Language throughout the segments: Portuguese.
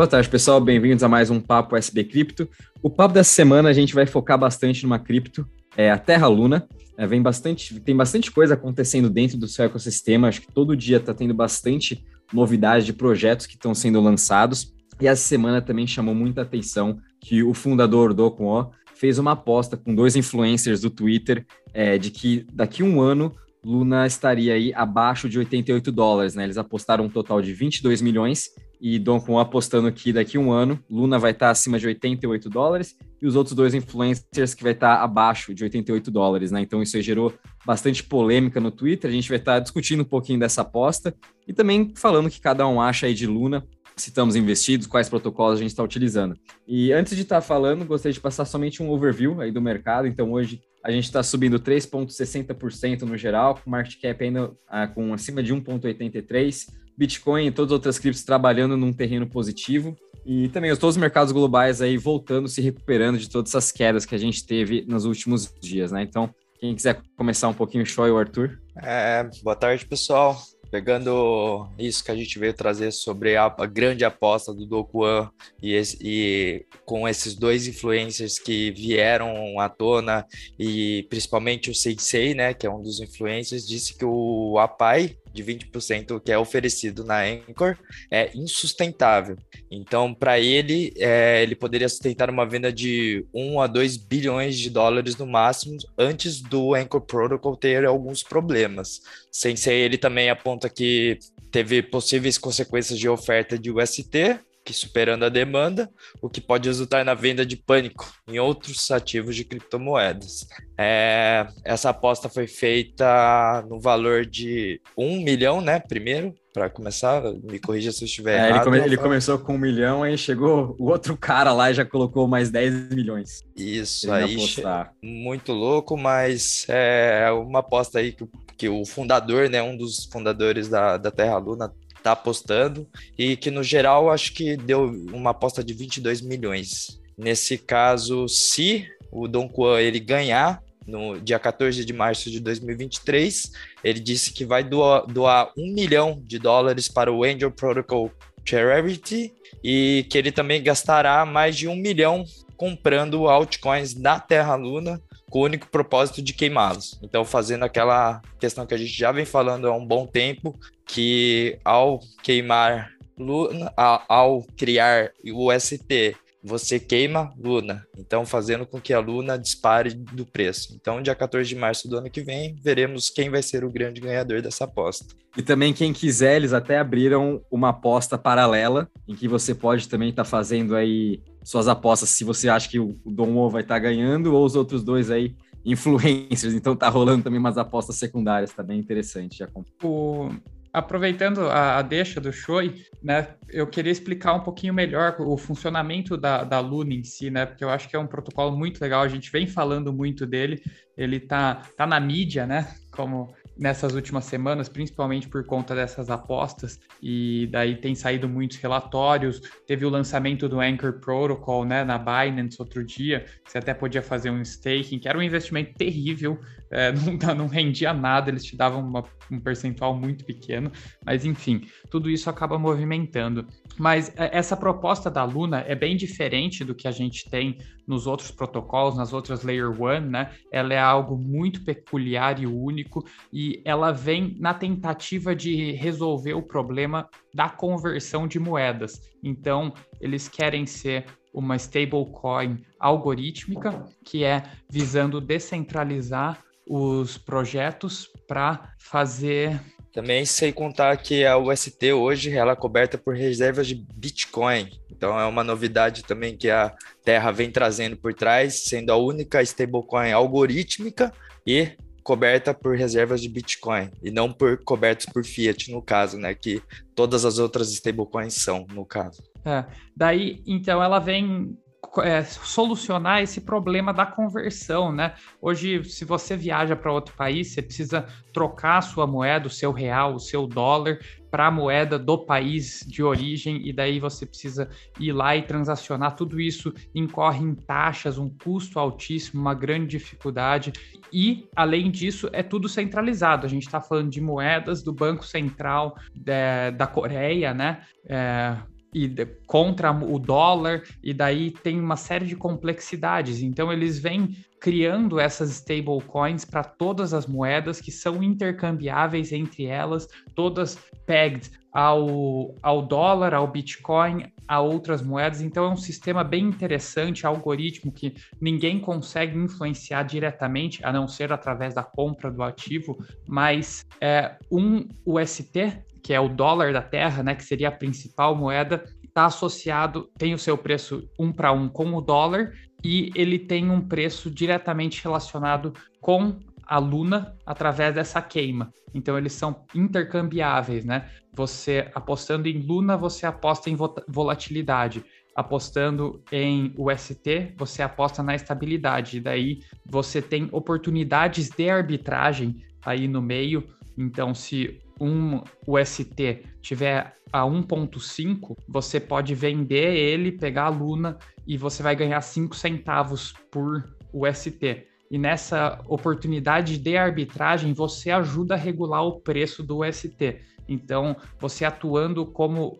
Boa tarde, pessoal. Bem-vindos a mais um Papo SB Crypto. O papo dessa semana a gente vai focar bastante numa cripto, a Terra Luna. Tem bastante coisa acontecendo dentro do seu ecossistema. Acho que todo dia está tendo bastante novidade de projetos que estão sendo lançados. E essa semana também chamou muita atenção que o fundador Do Kwon fez uma aposta com dois influencers do Twitter de que daqui a um ano Luna estaria aí abaixo de $88, né? Eles apostaram um total de 22 milhões e Do Kwon apostando que daqui a um ano Luna vai estar acima de $88 e os outros dois influencers que vai estar abaixo de $88, né? Então isso aí gerou bastante polêmica no Twitter. A gente vai estar discutindo um pouquinho dessa aposta e também falando o que cada um acha aí de Luna, se estamos investidos, quais protocolos a gente está utilizando. E antes de estar falando, gostaria de passar somente um overview aí do mercado. Então hoje a gente está subindo 3,60% no geral, com market cap ainda com acima de 1,83, Bitcoin e todas as outras criptos trabalhando num terreno positivo, e também todos os mercados globais aí voltando, se recuperando de todas essas quedas que a gente teve nos últimos dias, né? Então, quem quiser começar um pouquinho, show, Arthur. Boa tarde, pessoal. Pegando isso que a gente veio trazer sobre a grande aposta do Do Kwon e com esses dois influencers que vieram à tona, e principalmente o Sensei, né, que é um dos influencers, disse que o APAI de 20% que é oferecido na Anchor é insustentável. Então, para ele, ele poderia sustentar uma venda de 1 a 2 bilhões de dólares no máximo antes do Anchor Protocol ter alguns problemas. Sem ser, ele também aponta que teve possíveis consequências de oferta de UST, que superando a demanda, o que pode resultar na venda de pânico em outros ativos de criptomoedas. Essa aposta foi feita no valor de 1 milhão, né? Primeiro, para começar, me corrija se eu estiver errado. Ele começou com 1 milhão, aí chegou o outro cara lá e já colocou mais 10 milhões. Isso aí, muito louco, mas é uma aposta aí que o fundador, né, um dos fundadores da Terra Luna, tá apostando, e que no geral acho que deu uma aposta de 22 milhões. Nesse caso, se o Do Kwon ele ganhar no dia 14 de março de 2023, ele disse que vai doar $1 milhão para o Angel Protocol Charity, e que ele também gastará mais de $1 milhão comprando altcoins da Terra Luna, com o único propósito de queimá-los. Então, fazendo aquela questão que a gente já vem falando há um bom tempo, que ao queimar Luna, ao criar o UST, você queima Luna, então fazendo com que a Luna dispare do preço. Então, dia 14 de março do ano que vem, veremos quem vai ser o grande ganhador dessa aposta. E também, quem quiser, eles até abriram uma aposta paralela, em que você pode também estar fazendo aí suas apostas, se você acha que o Do Kwon vai estar ganhando, ou os outros dois aí, influencers. Então, tá rolando também umas apostas secundárias, tá bem interessante. Aproveitando a deixa do Shoei, né, eu queria explicar um pouquinho melhor o funcionamento da Luna em si, né, porque eu acho que é um protocolo muito legal, a gente vem falando muito dele, ele tá na mídia, né, como nessas últimas semanas, principalmente por conta dessas apostas, e daí tem saído muitos relatórios, teve o lançamento do Anchor Protocol, né, na Binance outro dia, você até podia fazer um staking, que era um investimento terrível, não rendia nada, eles te davam um percentual muito pequeno, mas enfim, tudo isso acaba movimentando. Mas essa proposta da Luna é bem diferente do que a gente tem nos outros protocolos, nas outras Layer 1, né? Ela é algo muito peculiar e único, e ela vem na tentativa de resolver o problema da conversão de moedas. Então, eles querem ser uma stablecoin algorítmica, que é visando descentralizar os projetos para fazer... Também, sem contar que a UST hoje ela é coberta por reservas de Bitcoin. Então, é uma novidade também que a Terra vem trazendo por trás, sendo a única stablecoin algorítmica e coberta por reservas de Bitcoin, e não cobertos por fiat, no caso, né? Que todas as outras stablecoins são, no caso. Daí, então, ela vem... solucionar esse problema da conversão, né? Hoje, se você viaja para outro país, você precisa trocar a sua moeda, o seu real, o seu dólar, para a moeda do país de origem, e daí você precisa ir lá e transacionar. Tudo isso incorre em taxas, um custo altíssimo, uma grande dificuldade, e além disso é tudo centralizado. A gente está falando de moedas do Banco Central da Coreia, né? e contra o dólar, e daí tem uma série de complexidades. Então eles vêm criando essas stablecoins para todas as moedas que são intercambiáveis entre elas, todas pegged ao dólar, ao Bitcoin, a outras moedas. Então é um sistema bem interessante, algoritmo que ninguém consegue influenciar diretamente, a não ser através da compra do ativo, mas um UST, que é o dólar da Terra, né, que seria a principal moeda, está associado, tem o seu preço 1 para 1 com o dólar, e ele tem um preço diretamente relacionado com a Luna através dessa queima. Então eles são intercambiáveis, né? Você apostando em Luna, você aposta em volatilidade. Apostando em UST, você aposta na estabilidade. E daí você tem oportunidades de arbitragem aí no meio. Então se um UST tiver a 1.5, você pode vender ele, pegar a Luna e você vai ganhar 5 centavos por UST. E nessa oportunidade de arbitragem, você ajuda a regular o preço do UST. Então, você atuando como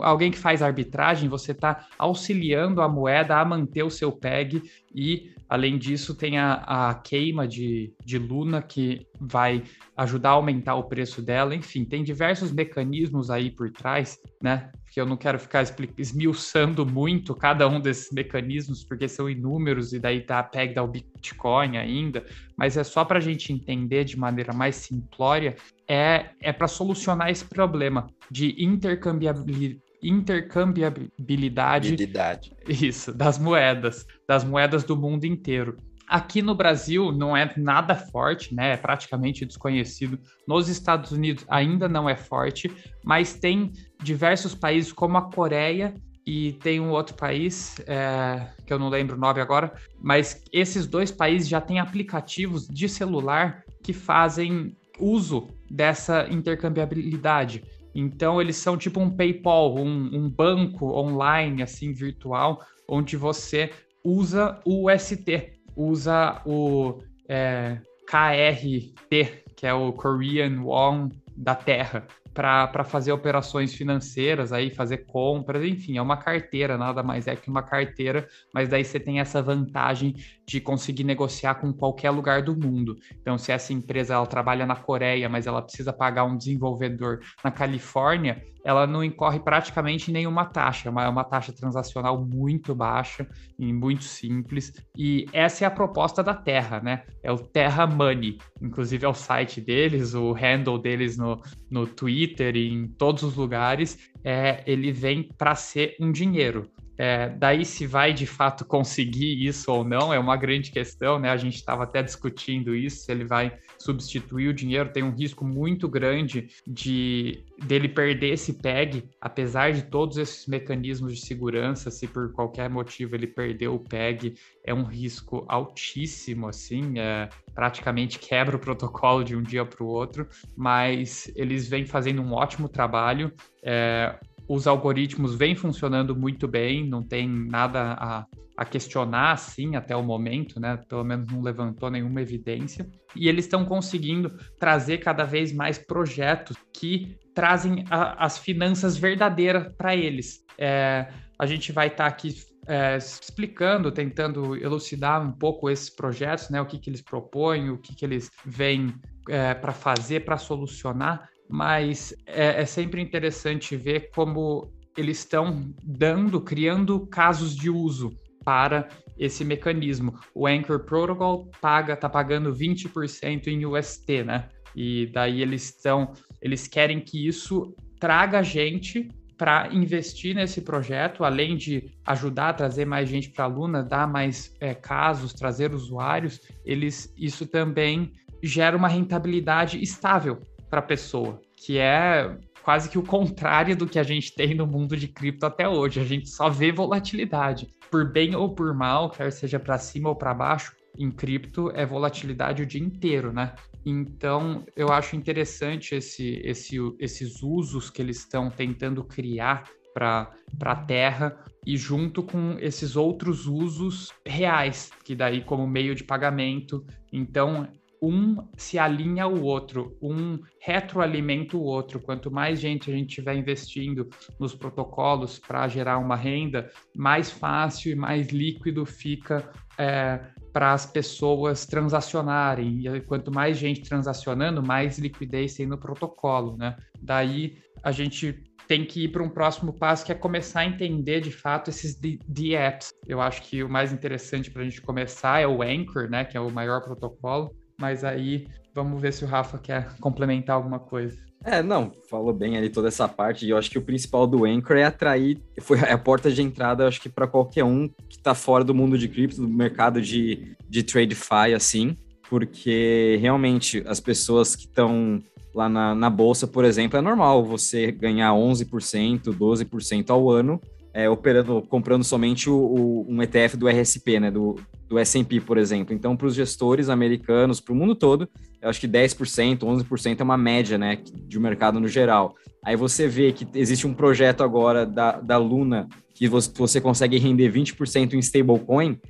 alguém que faz arbitragem, você está auxiliando a moeda a manter o seu peg, e além disso tem a queima de Luna, que vai ajudar a aumentar o preço dela. Enfim, tem diversos mecanismos aí por trás, né? Que eu não quero ficar esmiuçando muito cada um desses mecanismos, porque são inúmeros, e daí tá pegged ao Bitcoin ainda, mas é só para a gente entender de maneira mais simplória, é para solucionar esse problema de intercambiabilidade. Isso, das moedas do mundo inteiro. Aqui no Brasil não é nada forte, né? É praticamente desconhecido. Nos Estados Unidos ainda não é forte, mas tem diversos países como a Coreia e tem um outro país, que eu não lembro o nome agora, mas esses dois países já têm aplicativos de celular que fazem uso dessa intercambiabilidade. Então eles são tipo um PayPal, um banco online, assim, virtual, onde você usa o UST. Usa o KRT, que é o Korean Won da Terra, para fazer operações financeiras, aí fazer compras, enfim, é uma carteira, nada mais é que uma carteira, mas daí você tem essa vantagem de conseguir negociar com qualquer lugar do mundo. Então, se essa empresa ela trabalha na Coreia, mas ela precisa pagar um desenvolvedor na Califórnia, ela não incorre praticamente nenhuma taxa, é uma taxa transacional muito baixa e muito simples, e essa é a proposta da Terra, né? É o Terra Money, inclusive é o site deles, o handle deles no Twitter e em todos os lugares, ele vem para ser um dinheiro. Daí se vai de fato conseguir isso ou não é uma grande questão, né? A gente estava até discutindo isso, se ele vai substituir o dinheiro, tem um risco muito grande dele perder esse PEG, apesar de todos esses mecanismos de segurança. Se por qualquer motivo ele perder o PEG, é um risco altíssimo, assim, praticamente quebra o protocolo de um dia para o outro, mas eles vêm fazendo um ótimo trabalho, os algoritmos vêm funcionando muito bem, não tem nada a questionar, assim, até o momento, né? Pelo menos não levantou nenhuma evidência. E eles estão conseguindo trazer cada vez mais projetos que trazem as finanças verdadeiras para eles. A gente vai estar aqui explicando, tentando elucidar um pouco esses projetos, né? O que eles propõem, o que eles vêm para fazer, para solucionar. Mas é sempre interessante ver como eles estão criando casos de uso para esse mecanismo. O Anchor Protocol está pagando 20% em UST, né? E daí eles querem que isso traga gente para investir nesse projeto, além de ajudar a trazer mais gente para a Luna, dar mais casos, trazer usuários. Isso também gera uma rentabilidade estável para a pessoa, que é quase que o contrário do que a gente tem no mundo de cripto até hoje. A gente só vê volatilidade, por bem ou por mal, quer seja para cima ou para baixo. Em cripto é volatilidade o dia inteiro, né? Então eu acho interessante esses usos que eles estão tentando criar para a Terra, e junto com esses outros usos reais, que daí como meio de pagamento. Então um se alinha ao outro, um retroalimenta o outro. Quanto mais gente a gente estiver investindo nos protocolos para gerar uma renda, mais fácil e mais líquido fica para as pessoas transacionarem. E quanto mais gente transacionando, mais liquidez tem no protocolo, né? Daí a gente tem que ir para um próximo passo, que é começar a entender, de fato, esses DApps. Eu acho que o mais interessante para a gente começar é o Anchor, né, que é o maior protocolo, mas aí vamos ver se o Rafa quer complementar alguma coisa. Não, falou bem ali toda essa parte, e eu acho que o principal do Anchor é atrair, é a porta de entrada, eu acho que para qualquer um que está fora do mundo de cripto, do mercado de TradeFi, assim, porque realmente as pessoas que estão lá na bolsa, por exemplo, é normal você ganhar 11%, 12% ao ano, comprando somente um ETF do RSP, né, do S&P, por exemplo. Então, para os gestores americanos, para o mundo todo, eu acho que 10%, 11% é uma média, né, de um mercado no geral. Aí você vê que existe um projeto agora da Luna que você consegue render 20% em stablecoin,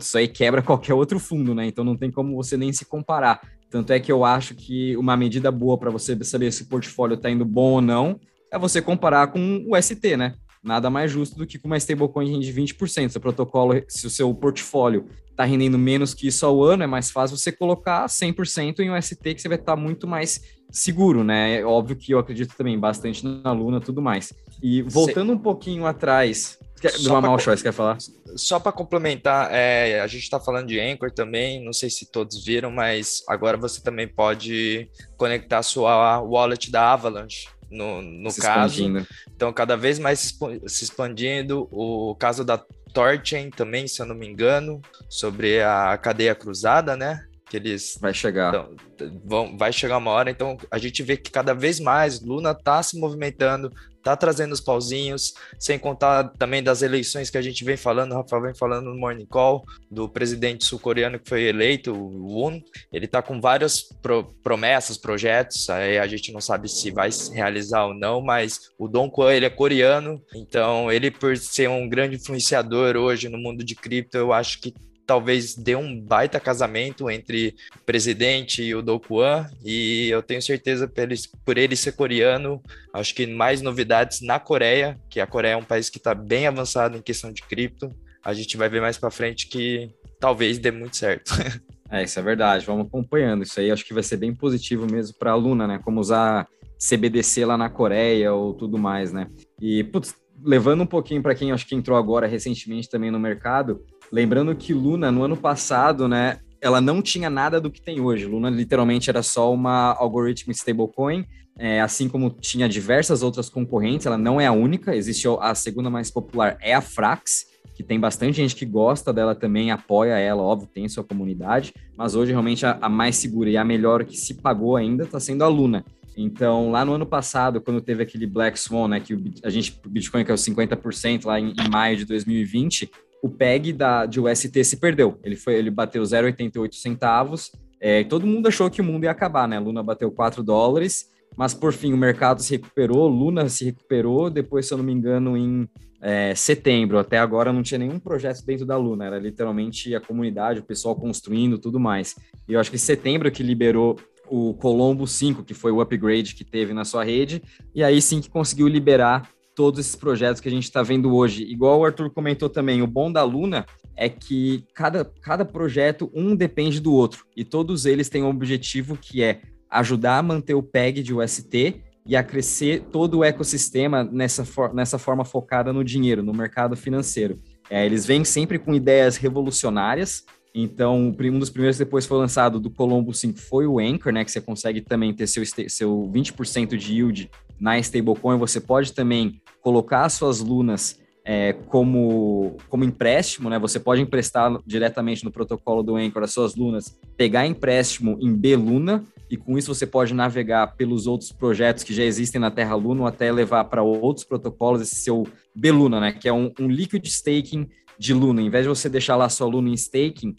isso aí quebra qualquer outro fundo, né? Então não tem como você nem se comparar. Tanto é que eu acho que uma medida boa para você saber se o portfólio está indo bom ou não é você comparar com o UST, né? Nada mais justo do que com uma stablecoin rende 20%. Se o seu portfólio está rendendo menos que isso ao ano, é mais fácil você colocar 100% em UST, que você vai estar muito mais seguro, né? É óbvio que eu acredito também bastante na Luna e tudo mais. E voltando um pouquinho atrás... quer falar? Só para complementar, a gente está falando de Anchor também, não sei se todos viram, mas agora você também pode conectar sua wallet da Avalanche, no caso. Expandindo. Então, cada vez mais se expandindo. O caso da Torchain também, se eu não me engano, sobre a cadeia cruzada, né? Que eles vai chegar uma hora, então a gente vê que cada vez mais Luna está se movimentando, está trazendo os pauzinhos, sem contar também das eleições que a gente vem falando, o Rafael vem falando no Morning Call, do presidente sul-coreano que foi eleito, o Woon, ele está com várias promessas, projetos, aí a gente não sabe se vai se realizar ou não, mas o Do Kwon, ele é coreano, então ele, por ser um grande influenciador hoje no mundo de cripto, eu acho que talvez dê um baita casamento entre o presidente e o Do Kwon, e eu tenho certeza por ele ser coreano, acho que mais novidades na Coreia, que a Coreia é um país que está bem avançado em questão de cripto, a gente vai ver mais para frente que talvez dê muito certo. Isso é verdade, vamos acompanhando isso aí, acho que vai ser bem positivo mesmo para a Luna, né, como usar CBDC lá na Coreia ou tudo mais, né, e levando um pouquinho para quem acho que entrou agora recentemente também no mercado, lembrando que Luna, no ano passado, né, ela não tinha nada do que tem hoje. Luna literalmente era só uma algorithmic stablecoin, assim como tinha diversas outras concorrentes, ela não é a única, existe a segunda mais popular, é a Frax, que tem bastante gente que gosta dela também, apoia ela, óbvio, tem sua comunidade, mas hoje realmente a mais segura e a melhor que se pagou ainda está sendo a Luna. Então, lá no ano passado, quando teve aquele Black Swan, né, que o Bitcoin caiu 50% lá em maio de 2020, o PEG de UST se perdeu. Ele bateu 0,88 centavos. Todo mundo achou que o mundo ia acabar, né? Luna bateu $4, mas por fim o mercado se recuperou, Luna se recuperou, depois, se eu não me engano, em setembro. Até agora não tinha nenhum projeto dentro da Luna, era literalmente a comunidade, o pessoal construindo, tudo mais. E eu acho que em setembro que liberou o Colombo 5, que foi o upgrade que teve na sua rede, e aí sim que conseguiu liberar todos esses projetos que a gente está vendo hoje. Igual o Arthur comentou também, o bom da Luna é que cada projeto, um depende do outro, e todos eles têm um objetivo que é ajudar a manter o PEG de UST e a crescer todo o ecossistema nessa forma focada no dinheiro, no mercado financeiro. Eles vêm sempre com ideias revolucionárias. Então, um dos primeiros que depois foi lançado do Colombo 5 foi o Anchor, né? Que você consegue também ter seu 20% de yield na stablecoin. Você pode também colocar suas lunas como empréstimo, né? Você pode emprestar diretamente no protocolo do Anchor as suas lunas, pegar empréstimo em bLUNA, e com isso você pode navegar pelos outros projetos que já existem na Terra Luna, ou até levar para outros protocolos esse seu bLUNA, né? Que é um liquid staking de Luna. Em vez de você deixar lá sua Luna em staking,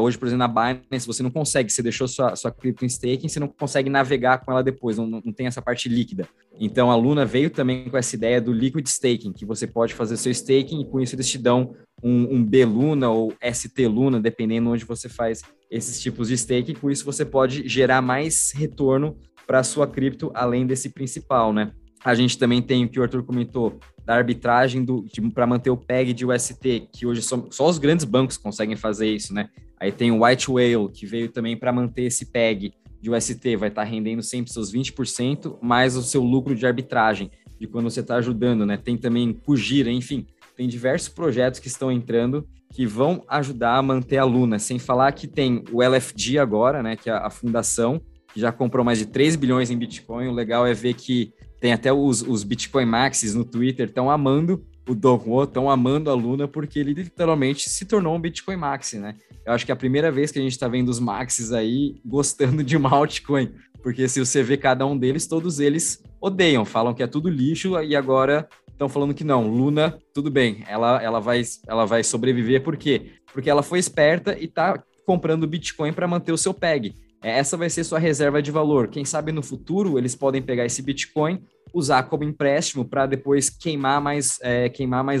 Hoje, por exemplo, na Binance, você não consegue, você deixou sua cripto em staking, você não consegue navegar com ela depois, não tem essa parte líquida. Então, a Luna veio também com essa ideia do liquid staking, que você pode fazer seu staking e com isso eles te dão um bLUNA ou ST Luna, dependendo onde você faz esses tipos de staking, com isso você pode gerar mais retorno para a sua cripto, além desse principal, né? A gente também tem o que o Arthur comentou, da arbitragem para manter o PEG de UST, que hoje só os grandes bancos conseguem fazer isso, né? Aí tem o White Whale, que veio também para manter esse PEG de UST, vai estar rendendo sempre seus 20%, mais o seu lucro de arbitragem, de quando você está ajudando, né? Tem também Cugira, enfim, tem diversos projetos que estão entrando que vão ajudar a manter a Luna, sem falar que tem o LFG agora, né? Que é a fundação, que já comprou mais de 3 bilhões em Bitcoin, o legal é ver que tem até os Bitcoin Maxis no Twitter, estão amando o Do Kwon, estão amando a Luna, porque ele literalmente se tornou um Bitcoin Maxi, né? Eu acho que é a primeira vez que a gente está vendo os Maxis aí gostando de uma altcoin, porque se você vê cada um deles, todos eles odeiam, falam que é tudo lixo, e agora estão falando que não, Luna, tudo bem, ela vai sobreviver, por quê? Porque ela foi esperta e está comprando Bitcoin para manter o seu PEG. Essa vai ser sua reserva de valor. Quem sabe no futuro eles podem pegar esse Bitcoin, usar como empréstimo para depois queimar mais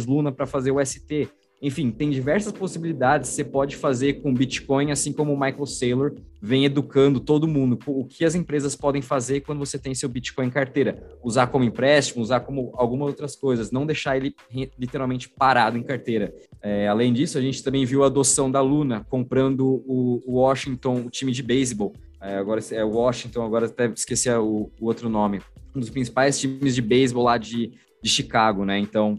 Luna para fazer o UST. Enfim, tem diversas possibilidades que você pode fazer com Bitcoin, assim como o Michael Saylor vem educando todo mundo. O que as empresas podem fazer quando você tem seu Bitcoin em carteira? Usar como empréstimo, usar como algumas outras coisas, não deixar ele literalmente parado em carteira. Além disso, a gente também viu a adoção da Luna, comprando o Washington, o time de beisebol. Agora é o Washington, agora até esqueci o outro nome. Um dos principais times de beisebol lá de Chicago, né? Então,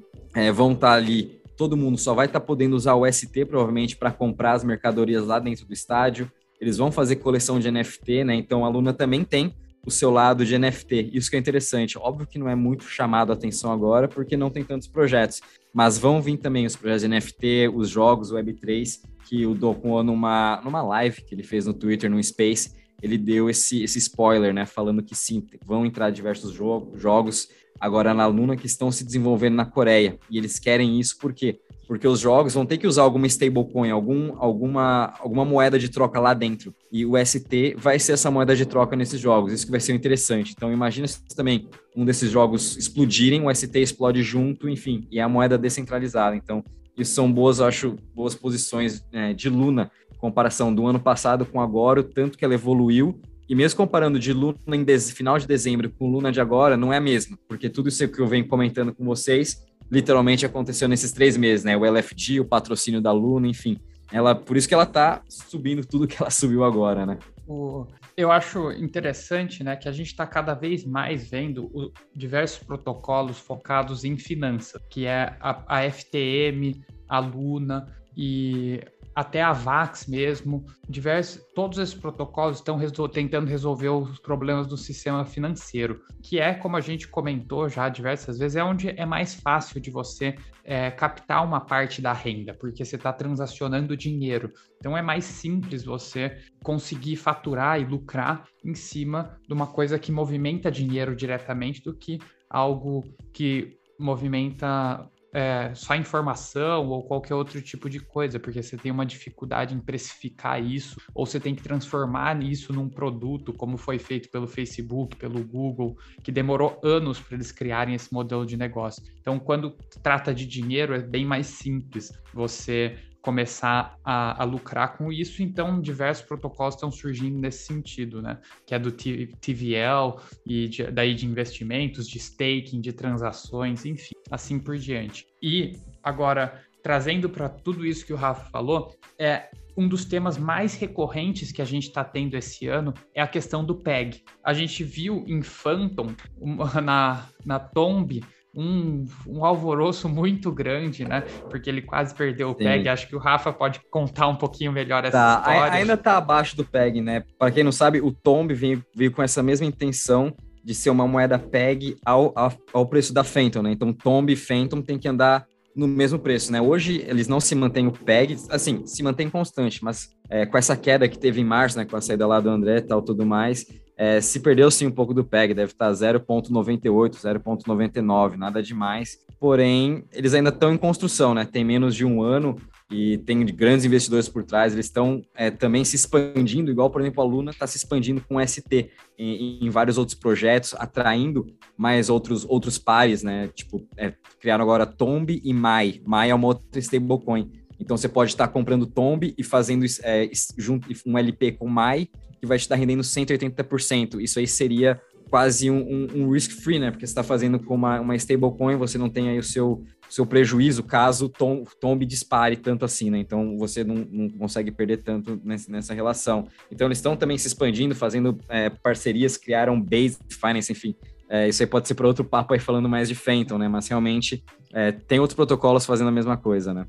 vão estar ali... Todo mundo só vai estar podendo usar o UST, provavelmente, para comprar as mercadorias lá dentro do estádio. Eles vão fazer coleção de NFT, né? Então, a Luna também tem o seu lado de NFT. Isso que é interessante. Óbvio que não é muito chamado a atenção agora, porque não tem tantos projetos. Mas vão vir também os projetos de NFT, os jogos, o Web3, que o Do Kwon, numa live que ele fez no Twitter, no Space, ele deu esse spoiler, né? Falando que sim, vão entrar diversos jogos agora na Luna, que estão se desenvolvendo na Coreia. E eles querem isso por quê? Porque os jogos vão ter que usar alguma stablecoin, alguma moeda de troca lá dentro. E o UST vai ser essa moeda de troca nesses jogos. Isso que vai ser interessante. Então, imagina se também um desses jogos explodirem, o UST explode junto, enfim. E é a moeda descentralizada. Então, isso são boas posições de Luna, comparação do ano passado com agora, o tanto que ela evoluiu. E mesmo comparando de Luna em final de dezembro com Luna de agora, não é a mesma, porque tudo isso que eu venho comentando com vocês, literalmente aconteceu nesses 3 meses, né? O LFG, o patrocínio da Luna, enfim. Por isso que ela tá subindo tudo que ela subiu agora, né? Eu acho interessante, né, que a gente está cada vez mais vendo diversos protocolos focados em finança, que é a FTM, a Luna e... até a VAX mesmo, todos esses protocolos estão tentando resolver os problemas do sistema financeiro, que é, como a gente comentou já diversas vezes, é onde é mais fácil de você captar uma parte da renda, porque você está transacionando dinheiro. Então é mais simples você conseguir faturar e lucrar em cima de uma coisa que movimenta dinheiro diretamente do que algo que movimenta... só informação ou qualquer outro tipo de coisa, porque você tem uma dificuldade em precificar isso, ou você tem que transformar isso num produto, como foi feito pelo Facebook, pelo Google, que demorou anos para eles criarem esse modelo de negócio. Então, quando trata de dinheiro, é bem mais simples você começar a lucrar com isso. Então, diversos protocolos estão surgindo nesse sentido, né? Que é do TVL e daí de investimentos, de staking, de transações, enfim, assim por diante. E agora, trazendo para tudo isso que o Rafa falou, um dos temas mais recorrentes que a gente está tendo esse ano é a questão do PEG. A gente viu em Fantom, na Tomb, um alvoroço muito grande, né? Porque ele quase perdeu o PEG. Acho que o Rafa pode contar um pouquinho melhor essa história. Ainda tá abaixo do PEG, né? Para quem não sabe, o Tomb veio com essa mesma intenção de ser uma moeda PEG ao preço da Fantom, né? Então, Tomb e Fantom tem que andar no mesmo preço, né? Hoje, eles não se mantêm o PEG, assim, se mantém constante, mas com essa queda que teve em março, né? Com a saída lá do André e tal, tudo mais... se perdeu sim um pouco do PEG, deve estar 0,98, 0,99, nada demais. Porém, eles ainda estão em construção, né? Tem menos de um ano e tem grandes investidores por trás, eles estão também se expandindo, igual, por exemplo, a Luna está se expandindo com o ST em vários outros projetos, atraindo mais outros pares, né? Tipo, criaram agora Tomb e Mai. Mai é uma outra stablecoin. Então, você pode estar comprando Tomb e fazendo junto um LP com Mai, que vai te estar rendendo 180%. Isso aí seria quase um risk-free, né? Porque você está fazendo com uma stablecoin, você não tem aí o seu prejuízo caso tombe e dispare tanto assim, né? Então, você não consegue perder tanto nessa relação. Então, eles estão também se expandindo, fazendo parcerias, criaram Base Finance, enfim. Isso aí pode ser para outro papo aí falando mais de Fantom, né? Mas, realmente, tem outros protocolos fazendo a mesma coisa, né?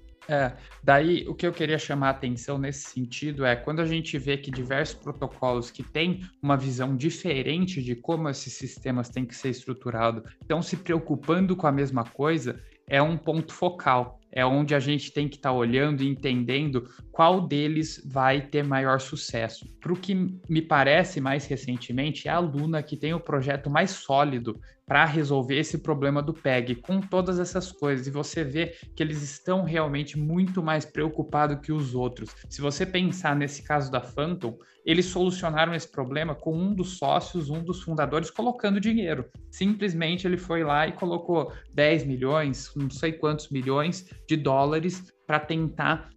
Daí o que eu queria chamar a atenção nesse sentido é quando a gente vê que diversos protocolos que têm uma visão diferente de como esses sistemas têm que ser estruturados estão se preocupando com a mesma coisa, é um ponto focal, é onde a gente tem que estar olhando e entendendo qual deles vai ter maior sucesso. Para o que me parece mais recentemente é a Luna, que tem o projeto mais sólido para resolver esse problema do PEG, com todas essas coisas, e você vê que eles estão realmente muito mais preocupados que os outros. Se você pensar nesse caso da Fantom, eles solucionaram esse problema com um dos sócios, um dos fundadores, colocando dinheiro. Simplesmente ele foi lá e colocou 10 milhões, não sei quantos milhões de dólares para tentar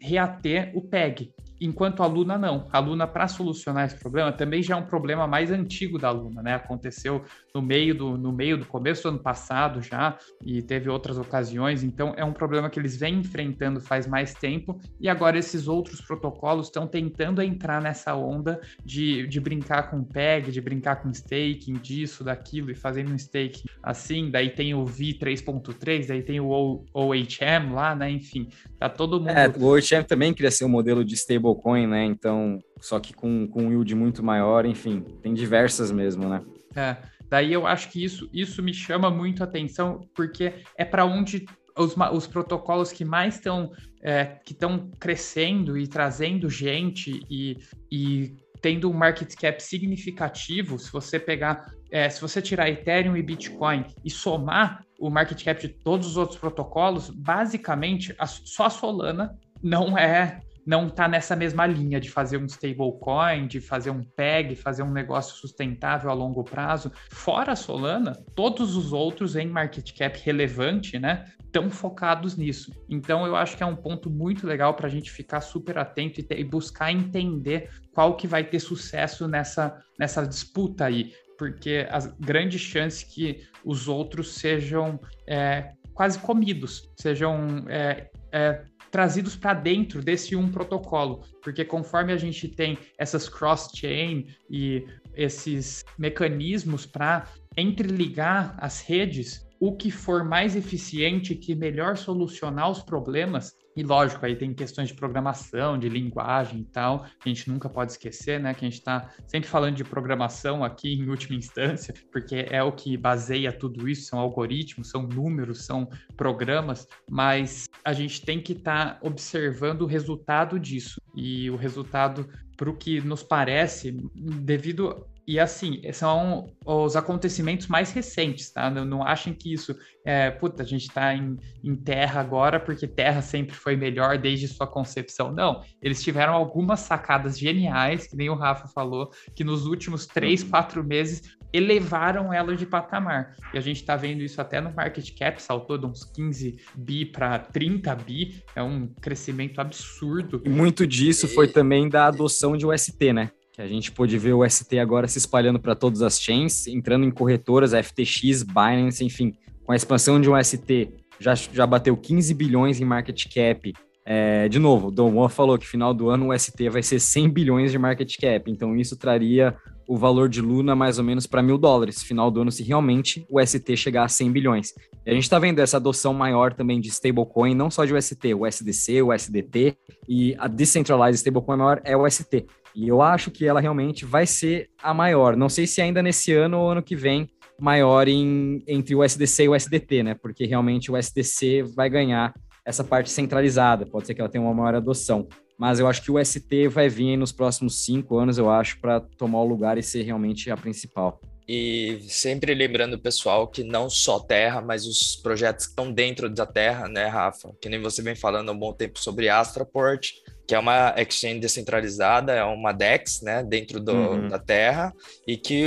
reater o PEG. Enquanto a Luna não. A Luna, para solucionar esse problema, também já é um problema mais antigo da Luna, né? Aconteceu no meio do começo do ano passado já, e teve outras ocasiões, então é um problema que eles vêm enfrentando faz mais tempo, e agora esses outros protocolos estão tentando entrar nessa onda de brincar com PEG, de brincar com staking, disso, daquilo, e fazendo um staking assim. Daí tem o V3.3, daí tem o OHM lá, né? Enfim, tá todo mundo... o OHM também queria ser um modelo de stable coin, né? Então, só que com um yield muito maior, enfim, tem diversas mesmo, né? Daí eu acho que isso me chama muito a atenção, porque é para onde os protocolos que mais estão que estão crescendo e trazendo gente e tendo um market cap significativo. Se você pegar, se você tirar Ethereum e Bitcoin e somar o market cap de todos os outros protocolos, basicamente só a Solana não está nessa mesma linha de fazer um stablecoin, de fazer um PEG, fazer um negócio sustentável a longo prazo. Fora a Solana, todos os outros em market cap relevante, né, estão focados nisso. Então, eu acho que é um ponto muito legal para a gente ficar super atento e buscar entender qual que vai ter sucesso nessa disputa aí, porque as grandes chances que os outros sejam quase comidos, sejam... trazidos para dentro desse um protocolo, porque conforme a gente tem essas cross-chain e esses mecanismos para entreligar as redes, o que for mais eficiente, que melhor solucionar os problemas, e lógico, aí tem questões de programação, de linguagem e tal, a gente nunca pode esquecer, né, que a gente está sempre falando de programação aqui em última instância, porque é o que baseia tudo isso, são algoritmos, são números, são programas, mas a gente tem que estar observando o resultado disso, e o resultado, para o que nos parece, devido... E assim, são os acontecimentos mais recentes, tá? Não achem que isso a gente está em Terra agora porque Terra sempre foi melhor desde sua concepção. Não, eles tiveram algumas sacadas geniais, que nem o Rafa falou, que nos últimos 3-4 meses elevaram ela de patamar. E a gente está vendo isso até no market cap, saltou de uns 15 bi para 30 bi, é um crescimento absurdo. E muito disso foi também da adoção de UST, né? A gente pôde ver o UST agora se espalhando para todas as chains, entrando em corretoras, FTX, Binance, enfim. Com a expansão de um UST, já bateu 15 bilhões em market cap. De novo, o Dom Juan falou que no final do ano o UST vai ser 100 bilhões de market cap. Então isso traria o valor de Luna mais ou menos para $1.000 final do ano, se realmente o UST chegar a 100 bilhões. E a gente está vendo essa adoção maior também de stablecoin, não só de UST, o USDC, o USDT, e a decentralized stablecoin maior é o UST. E eu acho que ela realmente vai ser a maior. Não sei se ainda nesse ano ou ano que vem, maior entre o USDC e o USDT, né? Porque realmente o USDC vai ganhar essa parte centralizada. Pode ser que ela tenha uma maior adoção. mas eu acho que o UST vai vir nos próximos 5 anos, eu acho, para tomar o lugar e ser realmente a principal. E sempre lembrando, pessoal, que não só Terra, mas os projetos que estão dentro da Terra, né, Rafa? Que nem você vem falando há um bom tempo sobre Astroport, que é uma exchange descentralizada, é uma DEX, né, dentro da Terra, e que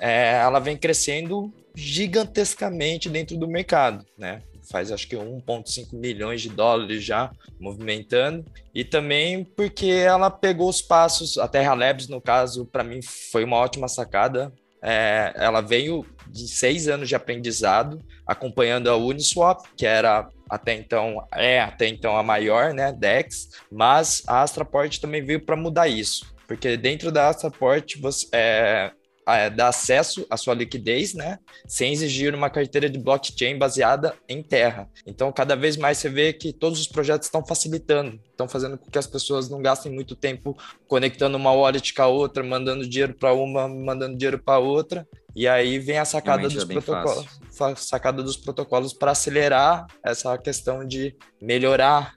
ela vem crescendo gigantescamente dentro do mercado, né? Faz acho que 1,5 milhões de dólares já movimentando, e também porque ela pegou os passos, a Terra Labs, no caso, para mim foi uma ótima sacada. Ela veio de 6 anos de aprendizado, acompanhando a Uniswap, que era até então a maior, né, DEX, mas a Astroport também veio para mudar isso, porque dentro da Astroport você dá acesso à sua liquidez, né, sem exigir uma carteira de blockchain baseada em Terra. Então, cada vez mais você vê que todos os projetos estão facilitando, estão fazendo com que as pessoas não gastem muito tempo conectando uma wallet com a outra, mandando dinheiro para uma, mandando dinheiro para outra. E aí vem a sacada dos protocolos, para acelerar essa questão de melhorar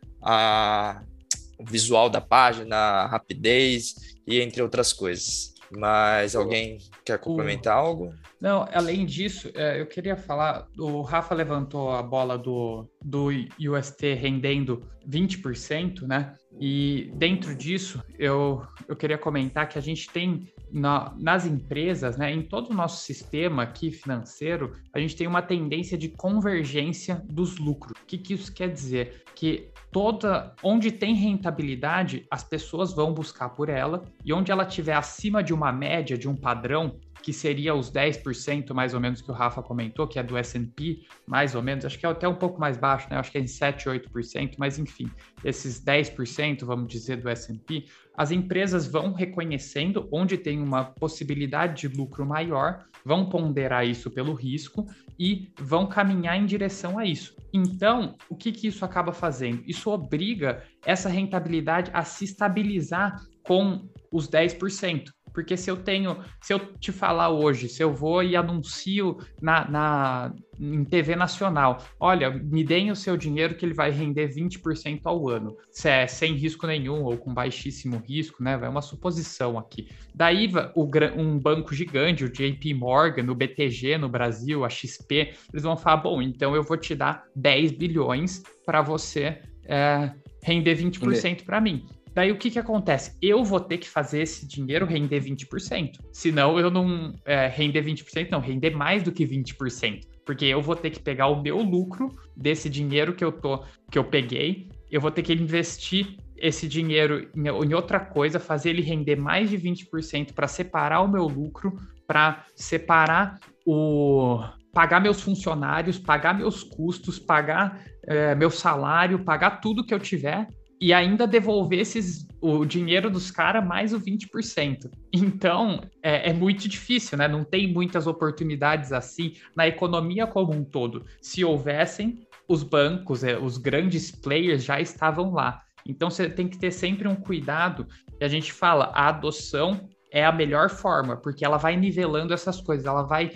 o visual da página, a rapidez e entre outras coisas. Mas alguém quer complementar algo? Não, além disso, eu queria falar, o Rafa levantou a bola do UST rendendo 20%, né? E dentro disso, eu queria comentar que a gente tem nas empresas, né, em todo o nosso sistema aqui financeiro, a gente tem uma tendência de convergência dos lucros. O que isso quer dizer? Que onde tem rentabilidade, as pessoas vão buscar por ela, e onde ela estiver acima de uma média, de um padrão, que seria os 10% mais ou menos que o Rafa comentou, que é do S&P, mais ou menos, acho que é até um pouco mais baixo, né? Acho que é em 7, 8%, mas enfim, esses 10%, vamos dizer, do S&P, as empresas vão reconhecendo onde tem uma possibilidade de lucro maior, vão ponderar isso pelo risco e vão caminhar em direção a isso. Então, o que isso acaba fazendo? Isso obriga essa rentabilidade a se estabilizar com os 10%. Porque se eu te falar hoje, se eu vou e anuncio em TV nacional, olha, me deem o seu dinheiro que ele vai render 20% ao ano, se é sem risco nenhum ou com baixíssimo risco, né? É uma suposição aqui. Daí um banco gigante, o JP Morgan, o BTG no Brasil, a XP, eles vão falar, bom, então eu vou te dar 10 bilhões para você render 20% para mim. Daí o que acontece? Eu vou ter que fazer esse dinheiro render 20%. Senão eu não... render 20% não, render mais do que 20%. Porque eu vou ter que pegar o meu lucro desse dinheiro que eu peguei, eu vou ter que investir esse dinheiro em outra coisa, fazer ele render mais de 20% para separar o meu lucro, para separar pagar meus funcionários, pagar meus custos, pagar meu salário, pagar tudo que eu tiver, e ainda devolver o dinheiro dos caras mais o 20%. Então, é muito difícil, né? Não tem muitas oportunidades assim na economia como um todo. Se houvessem, os bancos, os grandes players já estavam lá. Então, você tem que ter sempre um cuidado. E a gente fala, a adoção é a melhor forma, porque ela vai nivelando essas coisas, ela vai...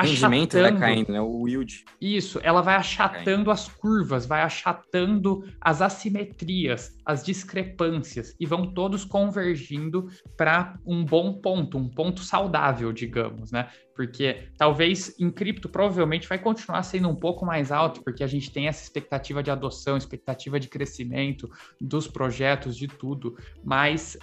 O rendimento vai caindo, né? O yield. Isso, ela vai achatando as curvas, vai achatando as assimetrias, as discrepâncias, e vão todos convergindo para um bom ponto, um ponto saudável, digamos, né? Porque talvez em cripto provavelmente vai continuar sendo um pouco mais alto, porque a gente tem essa expectativa de adoção, expectativa de crescimento dos projetos, de tudo, mas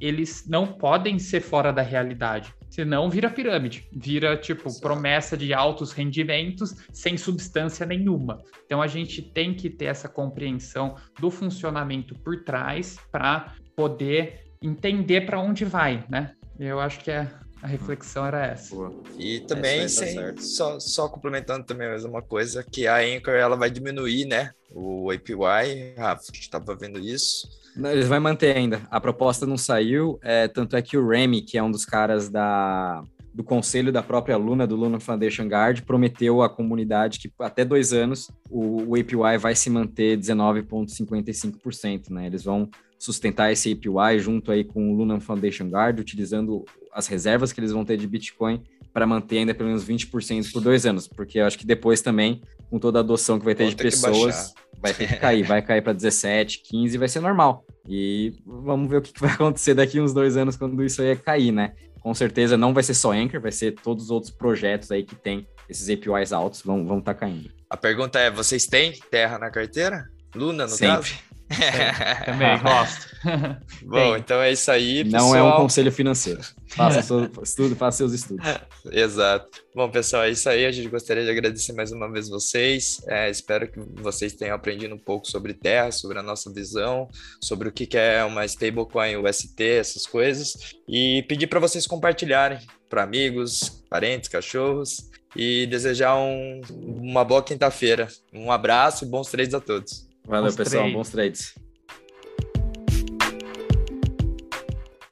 eles não podem ser fora da realidade, senão vira pirâmide, vira tipo promessa de altos rendimentos sem substância nenhuma. Então a gente tem que ter essa compreensão do funcionamento por trás para poder entender para onde vai, né? Eu acho que a reflexão era essa. Boa. E também, só complementando também mais uma coisa, que a Anchor ela vai diminuir, né? O APY, Rafa, a gente estava vendo isso. Não, eles vão manter ainda. A proposta não saiu, tanto é que o Remy, que é um dos caras do conselho da própria Luna, do Luna Foundation Guard, prometeu à comunidade que até 2 anos o APY vai se manter 19,55%, né? Eles vão sustentar esse APY junto aí com o Luna Foundation Guard, utilizando as reservas que eles vão ter de Bitcoin para manter ainda pelo menos 20% por 2 anos, porque eu acho que depois também, com toda a adoção que vai ter de pessoas, vai ter que cair, vai cair para 17, 15, vai ser normal. E vamos ver o que vai acontecer daqui uns 2 anos quando isso aí cair, né? Com certeza não vai ser só Anchor, vai ser todos os outros projetos aí que tem esses APIs altos vão estar caindo. A pergunta é, vocês têm Terra na carteira? Luna, no caso? Também, gosto. Bom, então é isso aí, pessoal. Não é um conselho financeiro. Faça seus estudos. Exato. Bom, pessoal, é isso aí. A gente gostaria de agradecer mais uma vez vocês. Espero que vocês tenham aprendido um pouco sobre Terra, sobre a nossa visão, sobre o que é uma stablecoin, UST, essas coisas. E pedir para vocês compartilharem para amigos, parentes, cachorros. E desejar uma boa quinta-feira. Um abraço e bons trades a todos. Valeu, pessoal. Bons trades.